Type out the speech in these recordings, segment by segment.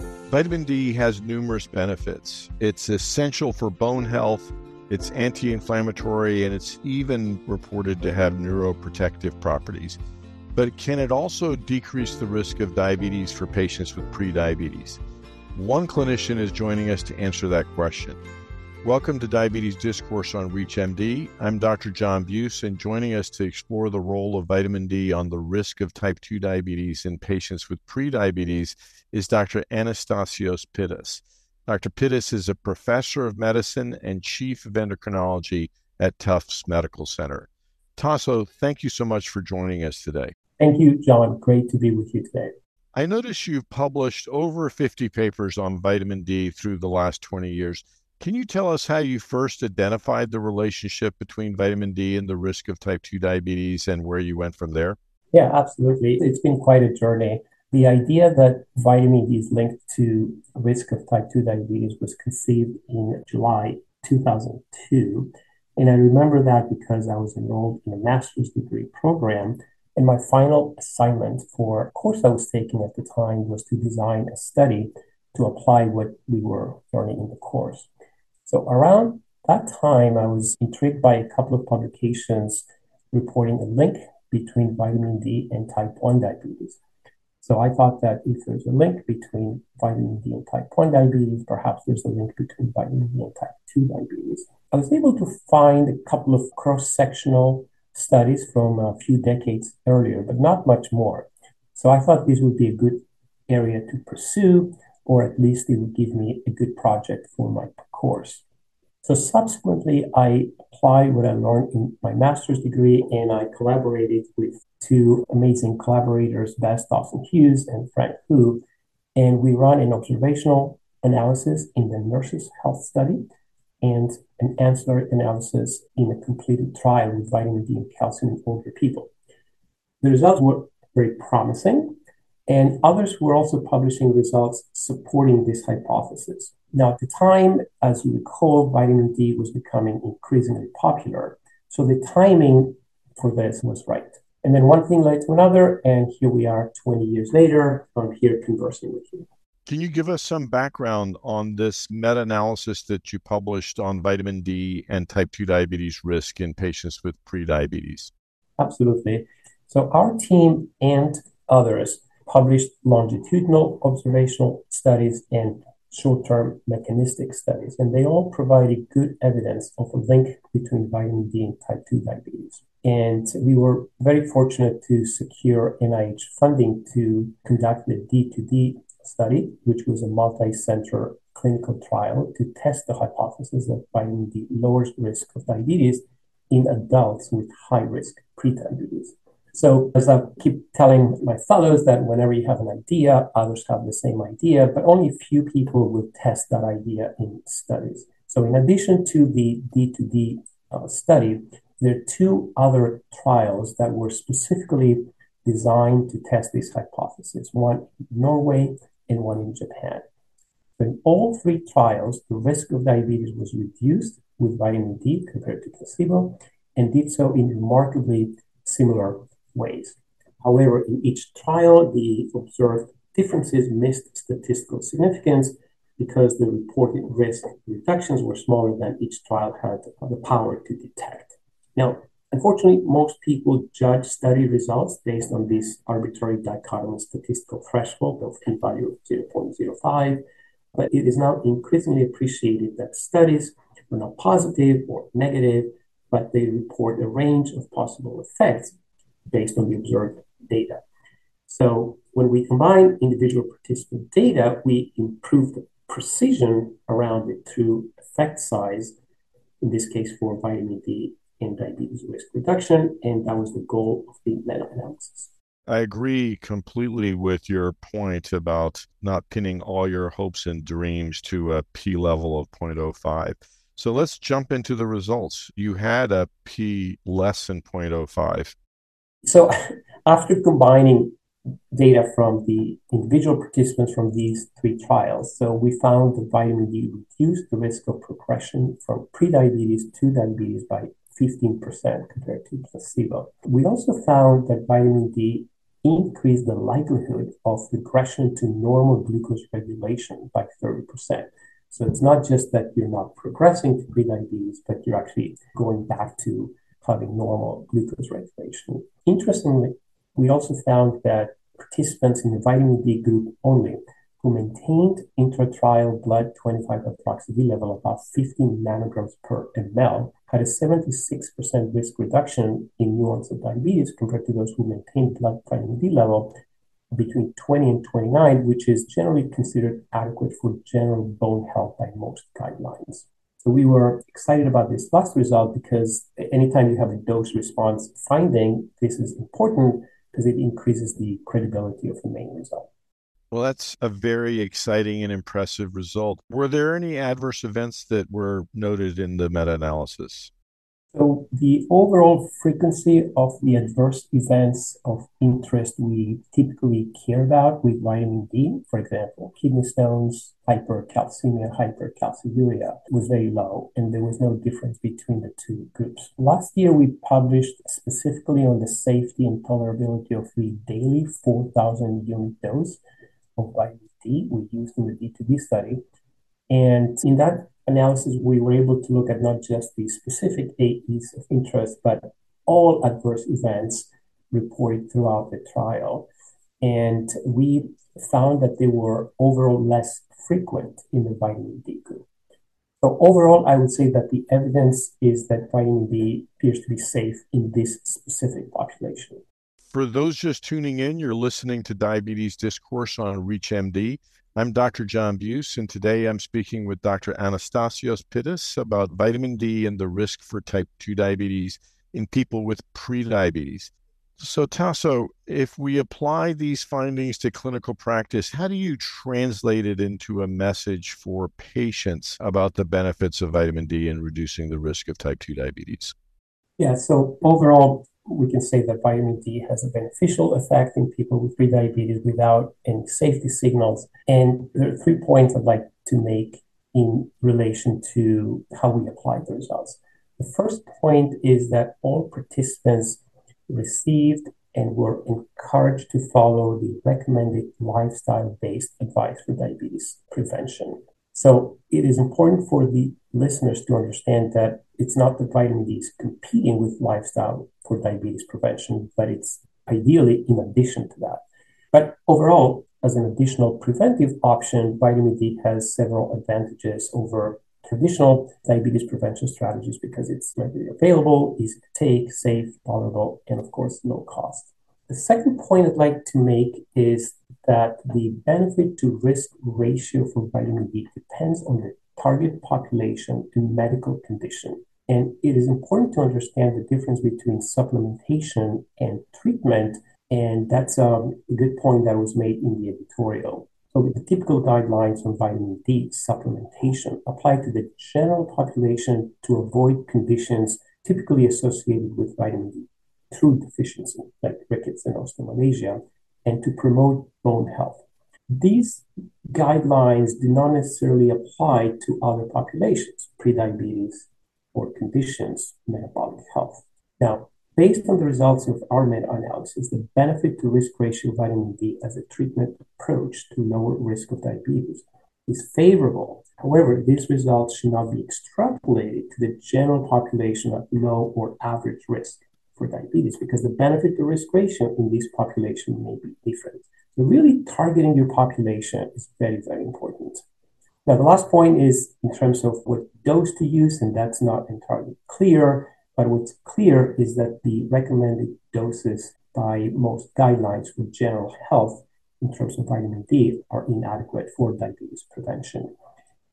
Vitamin D has numerous benefits. It's essential for bone health, it's anti-inflammatory, and it's even reported to have neuroprotective properties. But can it also decrease the risk of diabetes for patients with prediabetes? One clinician is joining us to answer that question. Welcome to Diabetes Discourse on ReachMD. I'm Dr. John Buse, and joining us to explore the role of vitamin D on the risk of type 2 diabetes in patients with prediabetes is Dr. Anastasios Pittas. Dr. Pittas is a professor of medicine and chief of endocrinology at Tufts Medical Center. Tasso, thank you so much for joining us today. Thank you, John. Great to be with you today. I notice you've published over 50 papers on vitamin D through the last 20 years. Can you tell us how you first identified the relationship between vitamin D and the risk of type 2 diabetes and where you went from there? Yeah, absolutely. It's been quite a journey. The idea that vitamin D is linked to risk of type 2 diabetes was conceived in July 2002. And I remember that because I was enrolled in a master's degree program. And my final assignment for a course I was taking at the time was to design a study to apply what we were learning in the course. So around that time, I was intrigued by a couple of publications reporting a link between vitamin D and type 1 diabetes. So I thought that if there's a link between vitamin D and type 1 diabetes, perhaps there's a link between vitamin D and type 2 diabetes. I was able to find a couple of cross-sectional studies from a few decades earlier, but not much more. So I thought this would be a good area to pursue, or at least it would give me a good project for my course. So subsequently, I applied what I learned in my master's degree, and I collaborated with two amazing collaborators, Bess Dawson-Hughes and Frank Hu, and we ran an observational analysis in the Nurses' Health Study and an ancillary analysis in a completed trial with vitamin D and calcium in older people. The results were very promising, and others were also publishing results supporting this hypothesis. Now, at the time, as you recall, vitamin D was becoming increasingly popular. So the timing for this was right. And then one thing led to another, and here we are 20 years later. I'm here conversing with you. Can you give us some background on this meta-analysis that you published on vitamin D and type 2 diabetes risk in patients with prediabetes? Absolutely. So our team and others published longitudinal observational studies and short-term mechanistic studies, and they all provided good evidence of a link between vitamin D and type 2 diabetes. And we were very fortunate to secure NIH funding to conduct the D2D study, which was a multi-center clinical trial to test the hypothesis that vitamin D lowers risk of diabetes in adults with high-risk prediabetes. So as I keep telling my fellows that whenever you have an idea, others have the same idea, but only a few people will test that idea in studies. So in addition to the D2D study, there are two other trials that were specifically designed to test this hypothesis, one in Norway and one in Japan. In all three trials, the risk of diabetes was reduced with vitamin D compared to placebo, and did so in remarkably similar ways. However, in each trial, the observed differences missed statistical significance because the reported risk reductions were smaller than each trial had the power to detect. Now, unfortunately, most people judge study results based on this arbitrary dichotomous statistical threshold of p-value of 0.05, but it is now increasingly appreciated that studies are not positive or negative, but they report a range of possible effects based on the observed data. So when we combine individual participant data, we improve the precision around the true effect size, in this case for vitamin D and diabetes risk reduction, and that was the goal of the meta-analysis. I agree completely with your point about not pinning all your hopes and dreams to a p-level of 0.05. So let's jump into the results. You had a p less than 0.05. So after combining data from the individual participants from these three trials, so we found that vitamin D reduced the risk of progression from prediabetes to diabetes by 15% compared to placebo. We also found that vitamin D increase the likelihood of regression to normal glucose regulation by 30%. So it's not just that you're not progressing to prediabetes, but you're actually going back to having normal glucose regulation. Interestingly, we also found that participants in the vitamin D group only who maintained intra-trial blood 25-hydroxy-D level above 15 nanograms per ml had a 76% risk reduction in new onset diabetes compared to those who maintained blood vitamin D level between 20 and 29, which is generally considered adequate for general bone health by most guidelines. So we were excited about this last result because anytime you have a dose response finding, this is important because it increases the credibility of the main result. Well, that's a very exciting and impressive result. Were there any adverse events that were noted in the meta-analysis? So the overall frequency of the adverse events of interest we typically care about with vitamin D, for example, kidney stones, hypercalcemia, hypercalciuria, was very low, and there was no difference between the two groups. Last year, we published specifically on the safety and tolerability of the daily 4,000 unit dose of vitamin D we used in the D2D study. And in that analysis, we were able to look at not just the specific AEs of interest, but all adverse events reported throughout the trial. And we found that they were overall less frequent in the vitamin D group. So overall, I would say that the evidence is that vitamin D appears to be safe in this specific population. For those just tuning in, you're listening to Diabetes Discourse on ReachMD. I'm Dr. John Buse, and today I'm speaking with Dr. Anastasios Pittas about vitamin D and the risk for type 2 diabetes in people with prediabetes. So, Tasso, if we apply these findings to clinical practice, how do you translate it into a message for patients about the benefits of vitamin D in reducing the risk of type 2 diabetes? Yeah, so overall, we can say that vitamin D has a beneficial effect in people with prediabetes without any safety signals. And there are 3 points I'd like to make in relation to how we apply the results. The first point is that all participants received and were encouraged to follow the recommended lifestyle-based advice for diabetes prevention. So it is important for the listeners to understand that it's not that vitamin D is competing with lifestyle for diabetes prevention, but it's ideally in addition to that. But overall, as an additional preventive option, vitamin D has several advantages over traditional diabetes prevention strategies because it's readily available, easy to take, safe, tolerable, and of course, low cost. The second point I'd like to make is that the benefit to risk ratio for vitamin D depends on the target population and medical condition. And it is important to understand the difference between supplementation and treatment. And that's a good point that was made in the editorial. So with the typical guidelines on vitamin D supplementation apply to the general population to avoid conditions typically associated with vitamin D through deficiency, like rickets and osteomalacia, and to promote bone health. These guidelines do not necessarily apply to other populations, prediabetes or conditions, metabolic health. Now, based on the results of our meta-analysis, the benefit to risk ratio of vitamin D as a treatment approach to lower risk of diabetes is favorable. However, these results should not be extrapolated to the general population at low or average risk for diabetes because the benefit to risk ratio in this population may be different. So really targeting your population is very, very important. Now, the last point is in terms of what dose to use, and that's not entirely clear, but what's clear is that the recommended doses by most guidelines for general health in terms of vitamin D are inadequate for diabetes prevention.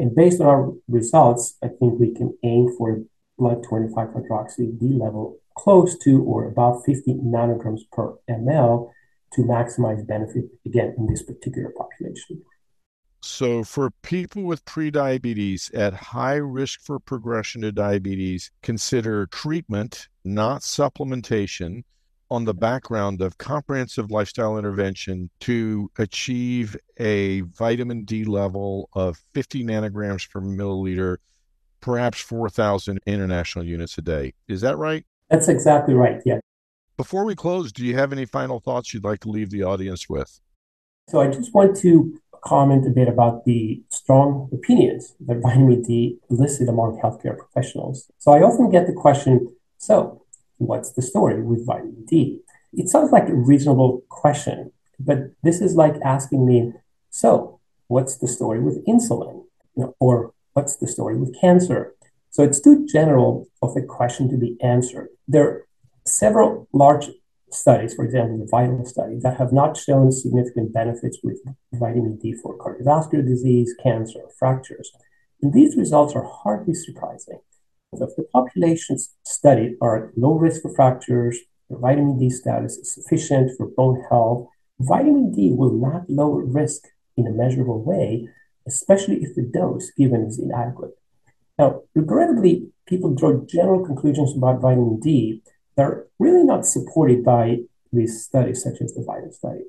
And based on our results, I think we can aim for a blood 25-hydroxy-D level close to or above 50 nanograms per ml to maximize benefit, again, in this particular population. So for people with prediabetes at high risk for progression to diabetes, consider treatment, not supplementation, on the background of comprehensive lifestyle intervention to achieve a vitamin D level of 50 nanograms per milliliter, perhaps 4,000 international units a day. Is that right? That's exactly right, yeah. Before we close, do you have any final thoughts you'd like to leave the audience with? So I just want to comment a bit about the strong opinions that vitamin D elicited among healthcare professionals. So I often get the question, so what's the story with vitamin D? It sounds like a reasonable question, but this is like asking me, so what's the story with insulin? Or what's the story with cancer? So it's too general of a question to be answered. There are several large studies, for example, the VITAL study, that have not shown significant benefits with vitamin D for cardiovascular disease, cancer, fractures. And these results are hardly surprising. If the populations studied are at low risk for fractures, the vitamin D status is sufficient for bone health, vitamin D will not lower risk in a measurable way, especially if the dose given is inadequate. Now, regrettably, people draw general conclusions about vitamin D that are really not supported by these studies, such as the VITAL study.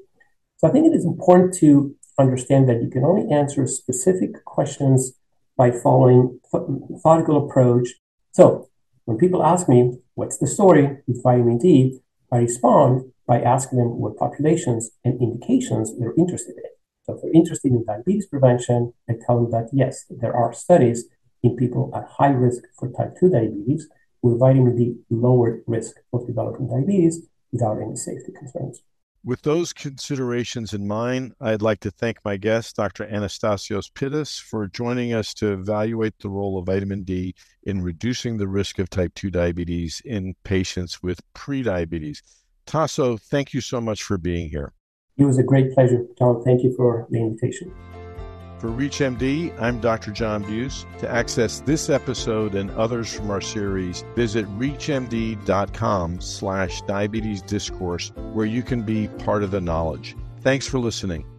So I think it is important to understand that you can only answer specific questions by following a methodical approach. So when people ask me, what's the story with vitamin D? I respond by asking them what populations and indications they're interested in. So if they're interested in diabetes prevention, I tell them that, yes, there are studies in people at high risk for type 2 diabetes, where vitamin D lowered risk of developing diabetes without any safety concerns. With those considerations in mind, I'd like to thank my guest, Dr. Anastasios Pittas, for joining us to evaluate the role of vitamin D in reducing the risk of type 2 diabetes in patients with prediabetes. Tasso, thank you so much for being here. It was a great pleasure, Tom. Thank you for the invitation. For ReachMD, I'm Dr. John Buse. To access this episode and others from our series, visit reachmd.com/diabetes discourse, where you can be part of the knowledge. Thanks for listening.